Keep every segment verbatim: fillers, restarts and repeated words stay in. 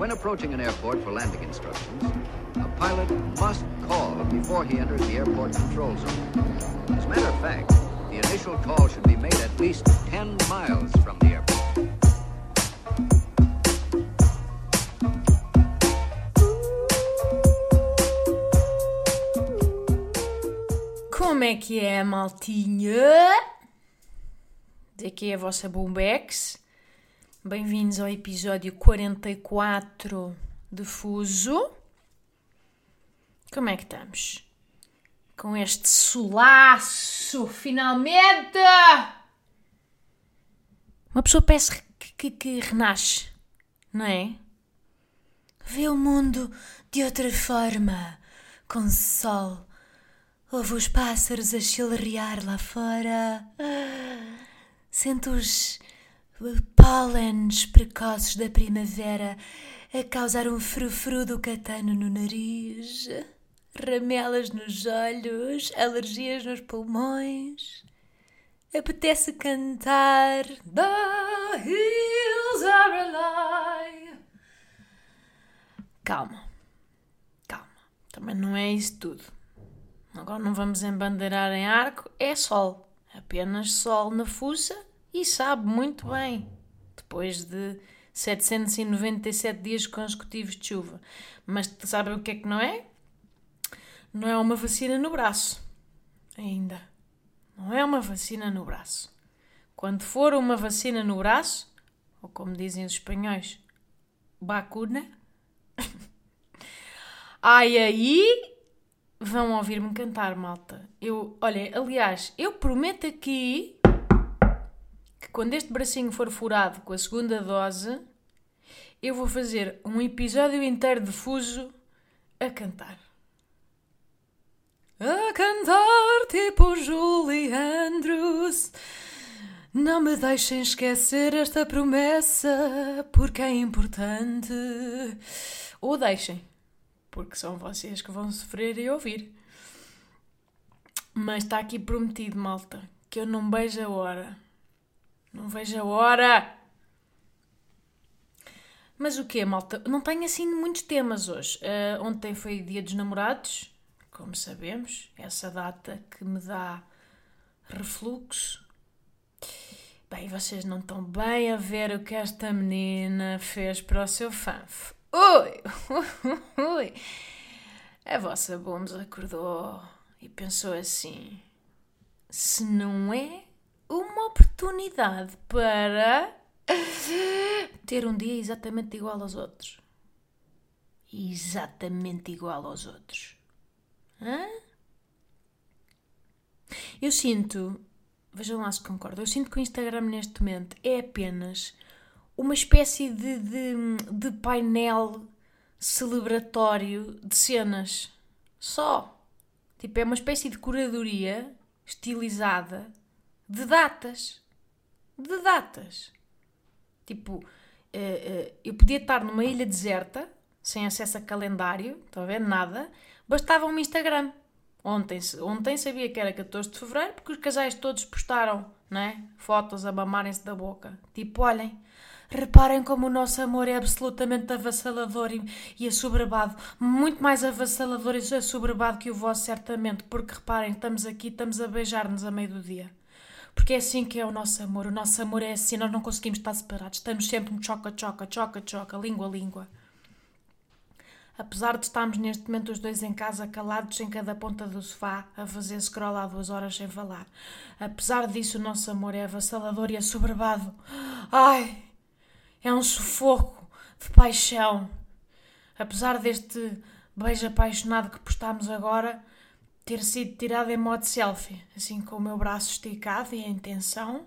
When approaching an airport for landing instructions, a pilot must call before he enters the airport control zone. As a matter of fact, the initial call should be made at least ten miles from the airport. Como é que é, maltinha? Daqui é a vossa Boombex. Bem-vindos ao episódio quarenta e quatro de Fuso. Como é que estamos? Com este solaço, finalmente! Uma pessoa parece que, que, que renasce, não é? Vê o mundo de outra forma, com sol. Ouve os pássaros a chilrear lá fora. Sente os pólenes precoces da primavera a causar um frufru do catano no nariz, ramelas nos olhos, alergias nos pulmões. Apetece cantar The Hills Are Alive. Calma, calma, também não é isso tudo. Agora não vamos embandeirar em arco, é sol. Apenas sol na fuça e sabe muito bem. Depois de setecentos e noventa e sete dias consecutivos de chuva. Mas sabem o que é que não é? Não é uma vacina no braço. Ainda. Não é uma vacina no braço. Quando for uma vacina no braço, ou como dizem os espanhóis, vacuna, ai aí... Vão ouvir-me cantar, malta. Eu, olha, aliás, eu prometo aqui que quando este bracinho for furado com a segunda dose, eu vou fazer um episódio inteiro de Fuso a cantar. A cantar tipo Julie Andrews. Não me deixem esquecer esta promessa, porque é importante. Ou deixem. Porque são vocês que vão sofrer e ouvir. Mas está aqui prometido, malta, que eu não vejo a hora. Não vejo a hora! Mas o quê, malta? Não tenho assim muitos temas hoje. Uh, ontem foi dia dos namorados, como sabemos. Essa data que me dá refluxo. Bem, vocês não estão bem a ver o que esta menina fez para o seu fanf. Ui, ui, ui, a vossa Bombs acordou e pensou assim, se não é uma oportunidade para ter um dia exatamente igual aos outros, exatamente igual aos outros, hã? Eu sinto, vejam lá se concordo, eu sinto que o Instagram neste momento é apenas... uma espécie de, de, de painel celebratório de cenas. Só. Tipo, é uma espécie de curadoria estilizada de datas. De datas. Tipo, eu podia estar numa ilha deserta, sem acesso a calendário, estão a ver? Nada. Bastava um Instagram. Ontem, ontem sabia que era catorze de fevereiro, porque os casais todos postaram, não é? Fotos a mamarem-se da boca. Tipo, olhem. Reparem como o nosso amor é absolutamente avassalador e, e assoberbado. Muito mais avassalador e assoberbado que o vosso, certamente. Porque, reparem, estamos aqui, estamos a beijar-nos a meio do dia. Porque é assim que é o nosso amor. O nosso amor é assim, nós não conseguimos estar separados. Estamos sempre um choca-choca, choca-choca, língua-língua. Apesar de estarmos neste momento os dois em casa, calados em cada ponta do sofá, a fazer scroll há duas horas sem falar. Apesar disso, o nosso amor é avassalador e assoberbado. Ai... é um sufoco de paixão. Apesar deste beijo apaixonado que postámos agora ter sido tirado em modo selfie, assim com o meu braço esticado e em tensão.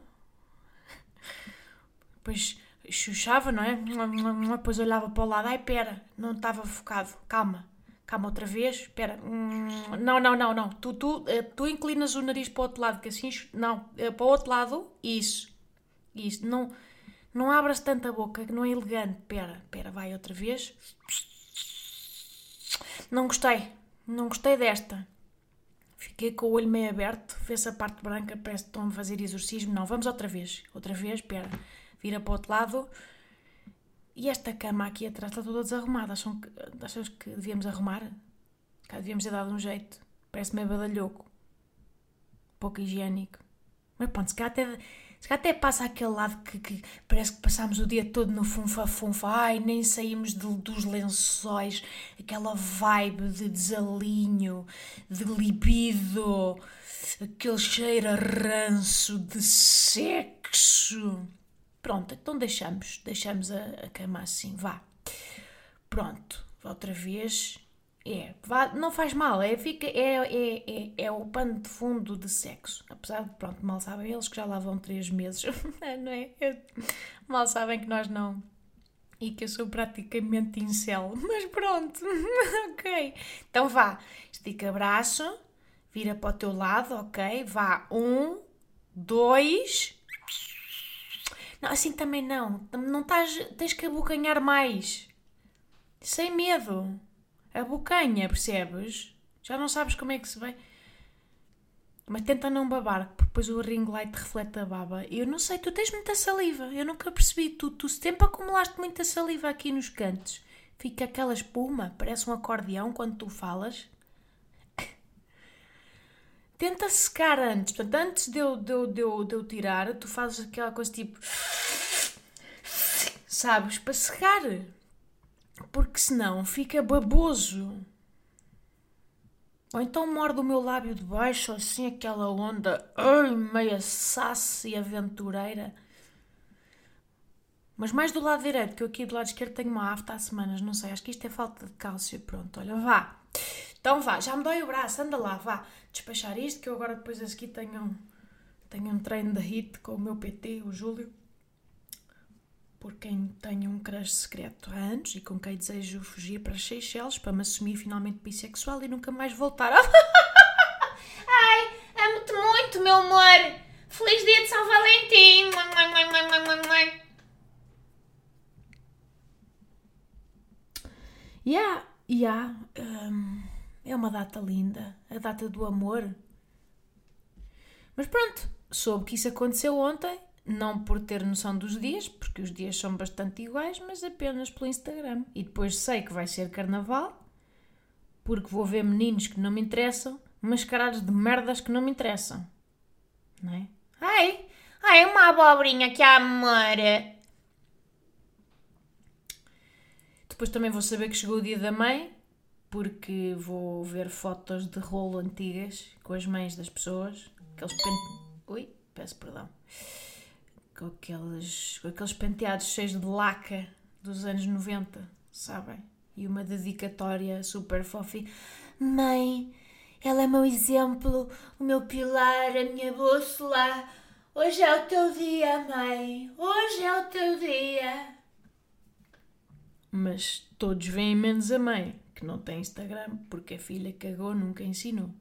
Depois chuchava, não é? Depois olhava para o lado. Ai, pera, não estava focado. Calma, calma outra vez. Pera, não, não, não, não. Tu, tu, tu inclinas o nariz para o outro lado, que assim... Não, para o outro lado, isso. Isso, não... Não abras tanta boca, que não é elegante. Pera, pera, vai outra vez. Não gostei. Não gostei desta. Fiquei com o olho meio aberto. Vê-se a parte branca, parece que estão a fazer exorcismo. Não, vamos outra vez. Outra vez, pera. Vira para o outro lado. E esta cama aqui atrás está toda desarrumada. Acham que, acham que devíamos arrumar? Cá devíamos ter dado um jeito. Parece meio badalhoco. Pouco higiênico. Mas pronto, se cá até... Se calhar até passa aquele lado que, que parece que passámos o dia todo no funfa-funfa. Ai, nem saímos de, dos lençóis. Aquela vibe de desalinho, de libido. Aquele cheiro a ranço de sexo. Pronto, então deixamos. Deixamos a, a cama assim, vá. Pronto, outra vez. É, vá, não faz mal, é, fica, é, é, é, é o pano de fundo de sexo. Apesar de, pronto, mal sabem eles que já lá vão três meses, não é? Eu, mal sabem que nós não. E que eu sou praticamente incel, mas pronto, ok. Então vá, estica braço, vira para o teu lado, ok? Vá, um, dois... Não, assim também não, não estás, tens que abocanhar mais, sem medo. A bocanha, percebes? Já não sabes como é que se vai. Mas tenta não babar, porque depois o ring light reflete a baba. Eu não sei, tu tens muita saliva. Eu nunca percebi. Tu, tu sempre acumulaste muita saliva aqui nos cantos. Fica aquela espuma, parece um acordeão quando tu falas. Tenta secar antes. Portanto, antes de eu, de, eu, de, eu, de eu tirar, tu fazes aquela coisa tipo... Sabes? Para secar. Porque senão fica baboso. Ou então morde o meu lábio de baixo, assim, aquela onda ai, meia sasse e aventureira. Mas mais do lado direito, que eu aqui do lado esquerdo tenho uma afta há semanas, não sei, acho que isto é falta de cálcio. Pronto, olha, vá. Então vá, já me dói o braço, anda lá, vá. Despachar isto, que eu agora depois a seguir tenho um, tenho um treino de hit com o meu P T, o Júlio. Por quem tenho um crush secreto há anos e com quem desejo fugir para as Seychelles para me assumir finalmente bissexual e nunca mais voltar. Ai, amo-te muito, meu amor. Feliz dia de São Valentim. Yeah, yeah. Um, é uma data linda. A data do amor. Mas pronto, soube que isso aconteceu ontem. Não por ter noção dos dias, porque os dias são bastante iguais, mas apenas pelo Instagram. E depois sei que vai ser carnaval, porque vou ver meninos que não me interessam, mascarados de merdas que não me interessam. Não é? Ai, ai, uma abobrinha, que amor! Depois também vou saber que chegou o dia da mãe, porque vou ver fotos de rolo antigas com as mães das pessoas. Aqueles pente... Ui, peço perdão. Com aqueles, com aqueles penteados cheios de laca dos anos noventa, sabem? E uma dedicatória super fofinha. Mãe, ela é meu exemplo, o meu pilar, a minha bússola. Hoje é o teu dia, mãe. Hoje é o teu dia. Mas todos veem menos a mãe, que não tem Instagram, porque a filha cagou, nunca ensinou.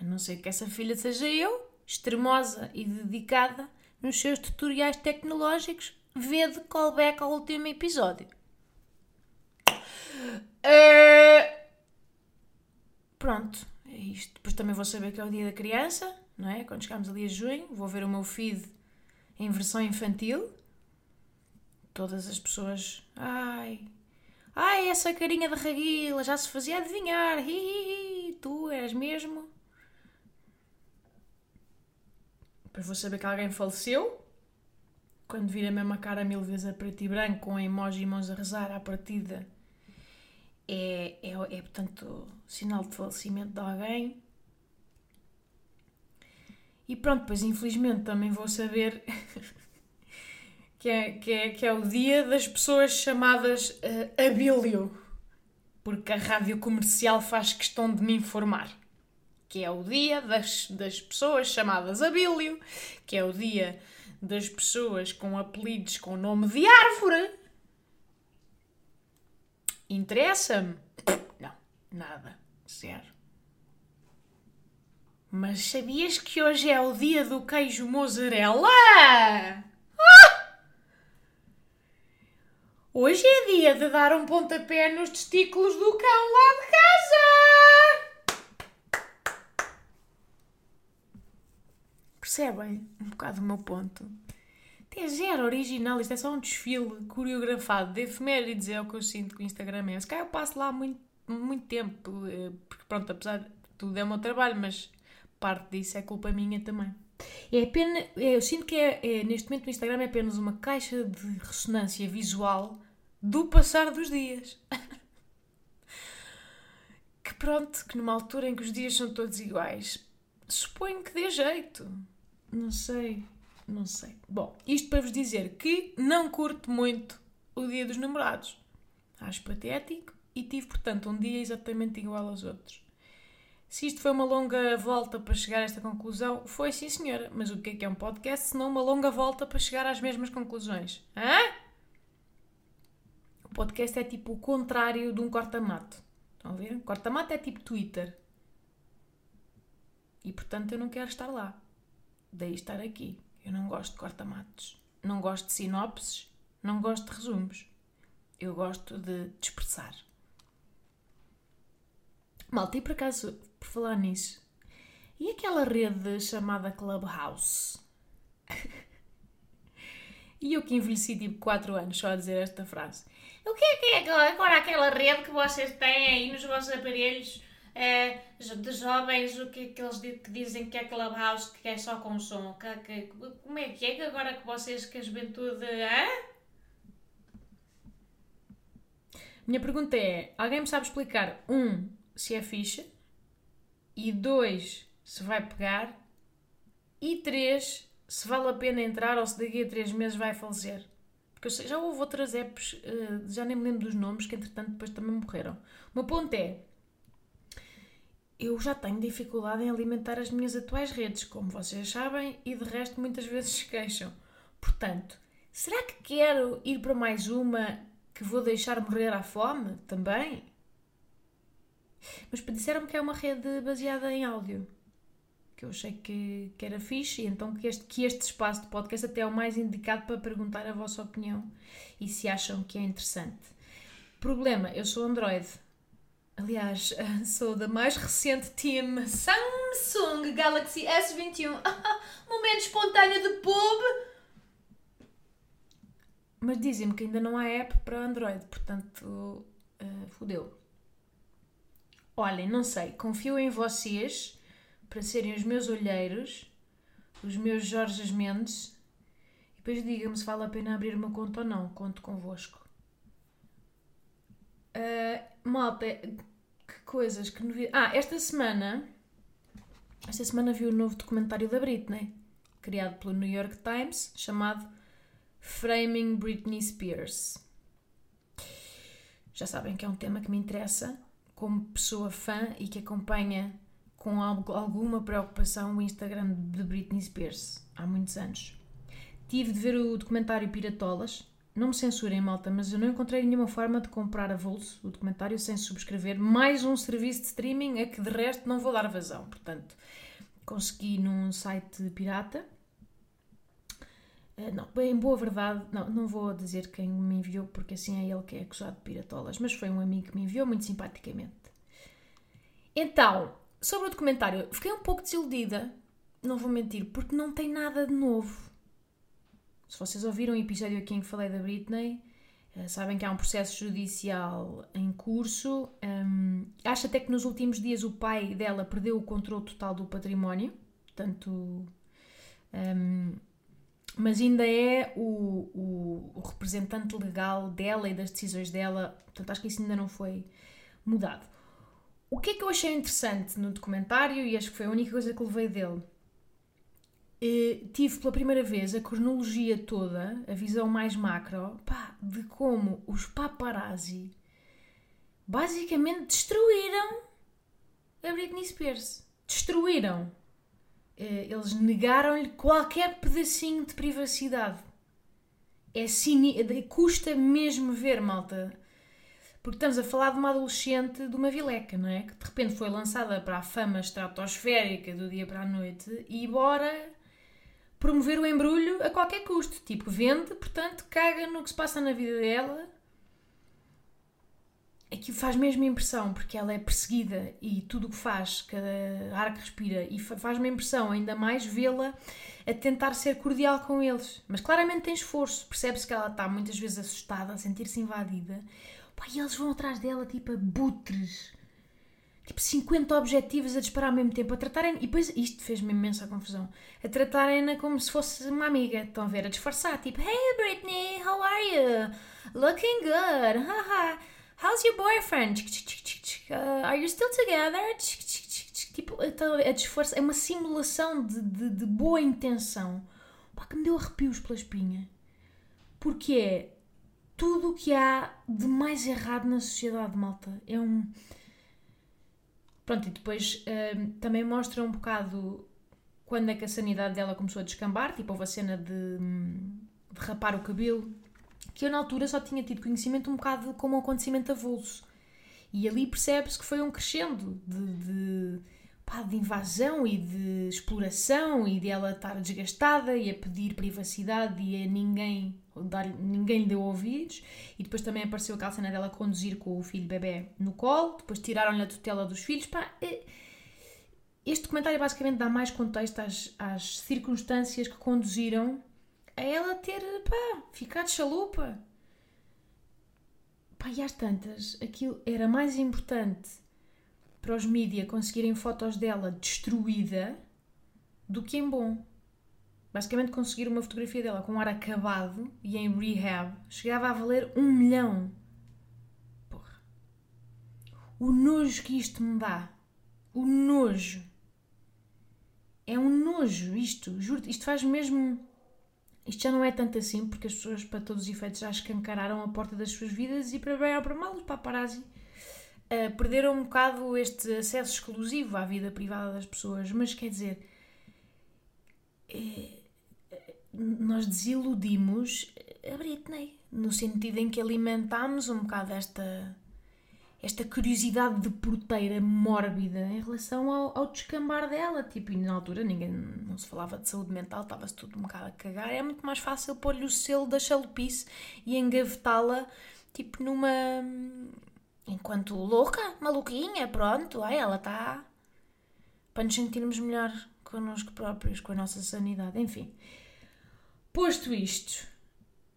A não ser que essa filha seja eu, extremosa e dedicada, nos seus tutoriais tecnológicos, vê de callback ao último episódio. É... Pronto, é isto. Depois também vou saber que é o dia da criança, não é? Quando chegarmos ali a junho, vou ver o meu feed em versão infantil. Todas as pessoas... Ai, ai, essa carinha de raguila já se fazia adivinhar. Hi, hi, hi. Tu eras mesmo... Depois vou saber que alguém faleceu, quando vir a mesma cara mil vezes a preto e branco, com emoji e mãos a rezar à partida, é, é, é portanto, sinal de falecimento de alguém. E pronto, pois infelizmente também vou saber que, é, que, é, que é o dia das pessoas chamadas uh, Abílio, porque a rádio comercial faz questão de me informar. Que é o dia das, das pessoas chamadas Abílio, que é o dia das pessoas com apelidos com nome de árvore. Interessa-me? Não, nada, zero. Mas sabias que hoje é o dia do queijo mozzarella? Ah! Hoje é dia de dar um pontapé nos testículos do cão lá de casa! Percebem um bocado o meu ponto? Até zero original, isto é só um desfile coreografado de efemérides, é o que eu sinto que o Instagram é. Se calhar eu passo lá muito, muito tempo, porque pronto, apesar de tudo é o meu trabalho, mas parte disso é culpa minha também. É apenas, eu sinto que é, é, neste momento o Instagram é apenas uma caixa de ressonância visual do passar dos dias. Que pronto, que numa altura em que os dias são todos iguais, suponho que dê jeito. Não sei, não sei. Bom, isto para vos dizer que não curto muito o Dia dos Namorados. Acho patético e tive, portanto, um dia exatamente igual aos outros. Se isto foi uma longa volta para chegar a esta conclusão, foi sim senhora, mas o que é que é um podcast se não uma longa volta para chegar às mesmas conclusões? Hã? O podcast é tipo o contrário de um corta-mato. Estão a ver? Corta-mato é tipo Twitter. E portanto eu não quero estar lá. Daí estar aqui. Eu não gosto de corta-matos. Não gosto de sinopses. Não gosto de resumos. Eu gosto de, de expressar. Malta, e por acaso, por falar nisso, e aquela rede chamada Clubhouse? E eu que envelheci tipo quatro anos só a dizer esta frase. O que é que é agora aquela rede que vocês têm aí nos vossos aparelhos é, de jovens? O que é que eles dizem que é Clubhouse, que é só com som? Que, que, como é que é que agora que vocês, que a juventude... Hã? Minha pergunta é, alguém me sabe explicar, um... se é ficha, e dois, se vai pegar, e três, se vale a pena entrar ou se daqui a três meses vai falecer. Porque eu sei, já houve outras apps, já nem me lembro dos nomes, que entretanto depois também morreram. O meu ponto é, eu já tenho dificuldade em alimentar as minhas atuais redes, como vocês sabem, e de resto muitas vezes se queixam. Portanto, será que quero ir para mais uma que vou deixar morrer à fome também? Mas disseram-me que é uma rede baseada em áudio, que eu achei que, que era fixe, e então que este, que este espaço de podcast até é o mais indicado para perguntar a vossa opinião e se acham que é interessante. Problema, eu sou Android. Aliás, sou da mais recente team Samsung Galaxy S vinte e um. Momento espontâneo de pub! Mas dizem-me que ainda não há app para Android, portanto, uh, fodeu. Olhem, não sei, confio em vocês para serem os meus olheiros, os meus Jorge Mendes, e depois digam-me se vale a pena abrir uma conta ou não, conto convosco. Uh, malta, que coisas, que novidades... Ah, esta semana, esta semana vi um novo documentário da Britney, criado pelo New York Times, chamado Framing Britney Spears. Já sabem que é um tema que me interessa, como pessoa fã e que acompanha com alguma preocupação o Instagram de Britney Spears há muitos anos. Tive de ver o documentário Piratolas. Não me censurem, malta, mas eu não encontrei nenhuma forma de comprar a bolso o documentário sem subscrever mais um serviço de streaming a que de resto não vou dar vazão. Portanto, consegui num site pirata. Não, em boa verdade, não, não vou dizer quem me enviou, porque assim é ele que é acusado de piratolas, mas foi um amigo que me enviou muito simpaticamente. Então, sobre o documentário, fiquei um pouco desiludida, não vou mentir, porque não tem nada de novo. Se vocês ouviram o episódio aqui em que falei da Britney, sabem que há um processo judicial em curso. Hum, acho até que nos últimos dias o pai dela perdeu o controle total do património, portanto... Hum, mas ainda é o, o, o representante legal dela e das decisões dela, portanto acho que isso ainda não foi mudado. O que é que eu achei interessante no documentário, e acho que foi a única coisa que levei dele, e tive pela primeira vez a cronologia toda, a visão mais macro, pá, de como os paparazzi basicamente destruíram a Britney Spears. Destruíram. Eles negaram-lhe qualquer pedacinho de privacidade. É cine... Custa mesmo ver, malta. Porque estamos a falar de uma adolescente, de uma vileca, não é? Que de repente foi lançada para a fama estratosférica do dia para a noite e bora promover o embrulho a qualquer custo. Tipo, vende, portanto, caga no que se passa na vida dela. que faz mesmo impressão, porque ela é perseguida e tudo o que faz, cada ar que respira, e faz-me impressão ainda mais vê-la a tentar ser cordial com eles, mas claramente tem esforço, percebe-se que ela está muitas vezes assustada, a sentir-se invadida. Pá, e eles vão atrás dela tipo abutres, tipo cinquenta objetivos a disparar ao mesmo tempo, a tratarem, e depois isto fez-me imensa confusão, a tratarem-na como se fosse uma amiga, estão a ver, a disfarçar, tipo, hey Britney, how are you? Looking good, haha, how's your boyfriend? Uh, are you still together? Tipo, a disfarçar, é uma simulação de, de, de boa intenção, pá, que me deu arrepios pela espinha, porque é tudo o que há de mais errado na sociedade, malta, é um... Pronto, e depois uh, também mostra um bocado quando é que a sanidade dela começou a descambar, tipo houve a cena de, de rapar o cabelo, que eu na altura só tinha tido conhecimento um bocado como um acontecimento avulso. E ali percebe-se que foi um crescendo de, de, pá, de invasão e de exploração e de ela estar desgastada e a pedir privacidade e a ninguém, dar, ninguém lhe deu ouvidos. E depois também apareceu aquela cena dela conduzir com o filho bebê no colo, depois tiraram-lhe a tutela dos filhos. Pá, este documentário basicamente dá mais contexto às, às circunstâncias que conduziram a ela ter, pá, ficado chalupa. Pá, e às tantas, aquilo era mais importante para os mídia conseguirem fotos dela destruída do que em bom. Basicamente, conseguir uma fotografia dela com ar acabado e em rehab chegava a valer um milhão. Porra. O nojo que isto me dá. O nojo. É um nojo isto. Juro-te, isto faz mesmo... Isto já não é tanto assim, porque as pessoas, para todos os efeitos, já escancararam a porta das suas vidas e, para bem ou para mal, os paparazzi uh, perderam um bocado este acesso exclusivo à vida privada das pessoas. Mas, quer dizer, é, nós desiludimos a Britney, no sentido em que alimentámos um bocado esta, esta curiosidade de porteira mórbida em relação ao, ao descambar dela. Tipo, e na altura ninguém, não se falava de saúde mental, estava-se tudo um bocado a cagar. É muito mais fácil pôr-lhe o selo da chalupice e engavetá-la, tipo, numa... enquanto louca, maluquinha, pronto, ai, ela está... para nos sentirmos melhor connosco próprios, com a nossa sanidade, enfim. Posto isto,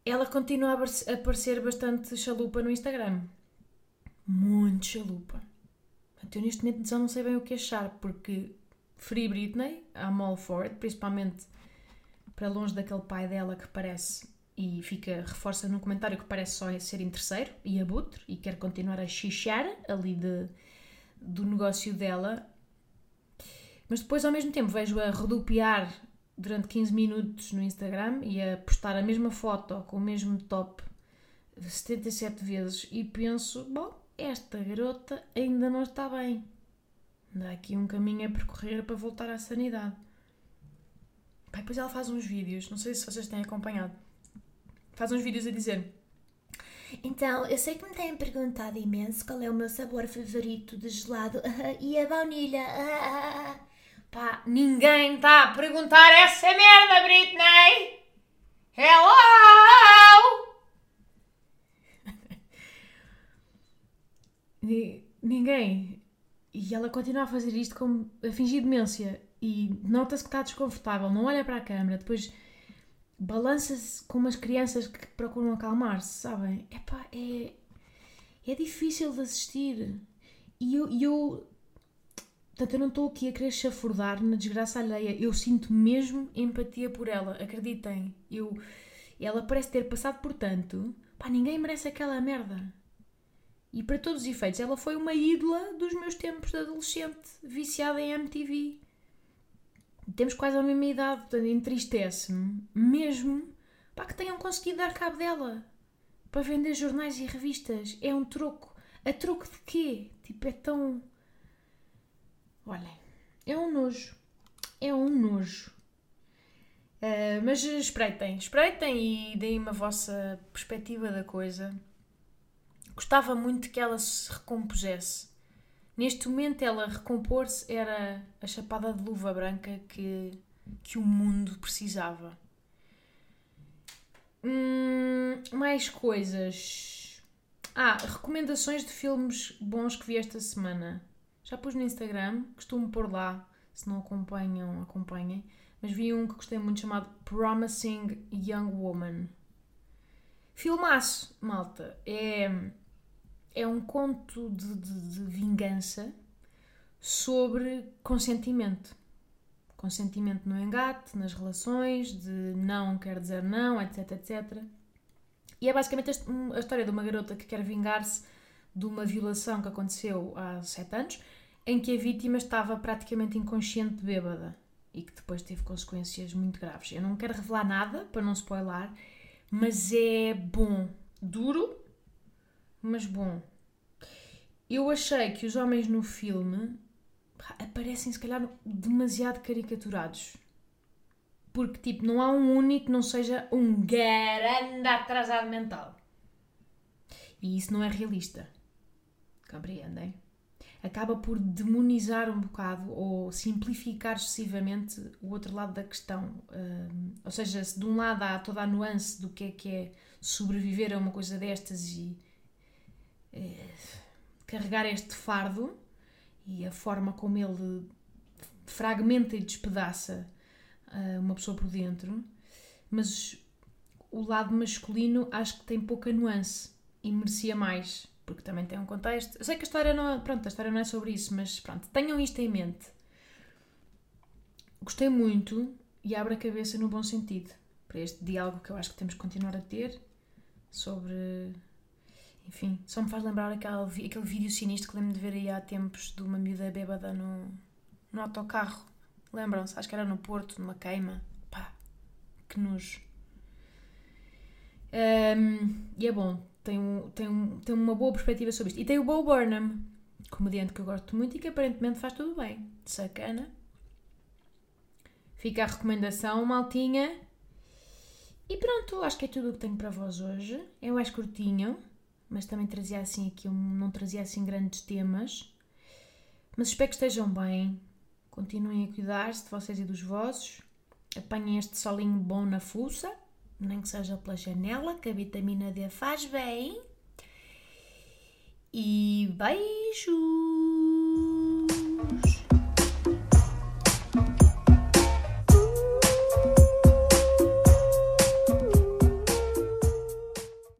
ela continua a parecer bastante chalupa no Instagram. Muito chalupa. Eu neste momento já não sei bem o que achar, porque Free Britney, I'm all for it, principalmente para longe daquele pai dela que parece, e fica, reforça num comentário que parece só ser interesseiro e abutre, e quer continuar a xixar ali de, do negócio dela. Mas depois, ao mesmo tempo, vejo-a rodopiar durante quinze minutos no Instagram e a postar a mesma foto com o mesmo top setenta e sete vezes e penso, bom, esta garota ainda não está bem. Dá aqui um caminho a percorrer para voltar à sanidade. Pai, depois ela faz uns vídeos, não sei se vocês têm acompanhado, faz uns vídeos a dizer, então, eu sei que me têm perguntado imenso qual é o meu sabor favorito de gelado e a baunilha. Pá, ninguém está a perguntar essa merda, Britney! Hello! Ninguém. E ela continua a fazer isto como a fingir demência. E nota-se que está desconfortável, não olha para a câmera, depois balança-se com umas crianças que procuram acalmar-se, sabem? Epá, é, é difícil de assistir. E eu, eu... Portanto, eu não estou aqui a querer chafurdar na desgraça alheia. Eu sinto mesmo empatia por ela, acreditem. Eu... Ela parece ter passado por tanto. Pá, ninguém merece aquela merda. E para todos os efeitos, ela foi uma ídola dos meus tempos de adolescente, viciada em M T V. Temos quase a mesma idade, portanto entristece-me mesmo, pá, que tenham conseguido dar cabo dela para vender jornais e revistas. É um troco. A troco de quê? Tipo, é tão... Olhem, é um nojo. É um nojo. Uh, mas espreitem, espreitem e deem uma vossa perspectiva da coisa. Gostava muito que ela se recompusesse. Neste momento, ela recompor-se era a chapada de luva branca que, que o mundo precisava. Hum, mais coisas. Ah, recomendações de filmes bons que vi esta semana. Já pus no Instagram, costumo pôr lá, se não acompanham, acompanhem. Mas vi um que gostei muito chamado Promising Young Woman. Filmaço, malta. É, é um conto de, de, de vingança sobre consentimento. Consentimento no engate, nas relações, de não quer dizer não, etc, etcétera. E é basicamente a história de uma garota que quer vingar-se de uma violação que aconteceu há sete anos, em que a vítima estava praticamente inconsciente de bêbada e que depois teve consequências muito graves. Eu não quero revelar nada, para não spoiler, mas é bom. Duro, mas bom. Eu achei que os homens no filme aparecem, se calhar, demasiado caricaturados. Porque, tipo, não há um único que não seja um grande atrasado mental. E isso não é realista. Compreendem? Acaba por demonizar um bocado ou simplificar excessivamente o outro lado da questão. Um, ou seja, se de um lado há toda a nuance do que é que é sobreviver a uma coisa destas e é, carregar este fardo e a forma como ele fragmenta e despedaça uh, uma pessoa por dentro, mas o lado masculino acho que tem pouca nuance e merecia mais. Porque também tem um contexto. Eu sei que a história não é, pronto, a história não é sobre isso, mas pronto, tenham isto em mente. Gostei muito e abre a cabeça no bom sentido para este diálogo que eu acho que temos que continuar a ter sobre... Enfim, só me faz lembrar aquele, aquele vídeo sinistro que lembro de ver aí há tempos de uma miúda bêbada no, no autocarro. Lembram-se? Acho que era no Porto, numa queima. Pá, que nojo. Um, e é bom. Tem, um, tem, um, tem uma boa perspectiva sobre isto. E tem o Bo Burnham, comediante que eu gosto muito e que aparentemente faz tudo bem. Sacana. Fica a recomendação, maltinha. E pronto, acho que é tudo o que tenho para vós hoje. É mais curtinho, mas também trazia assim aqui, não trazia assim grandes temas. Mas espero que estejam bem. Continuem a cuidar-se de vocês e dos vossos. Apanhem este solinho bom na fuça. Nem que seja pela janela, que a vitamina D faz bem. E beijos!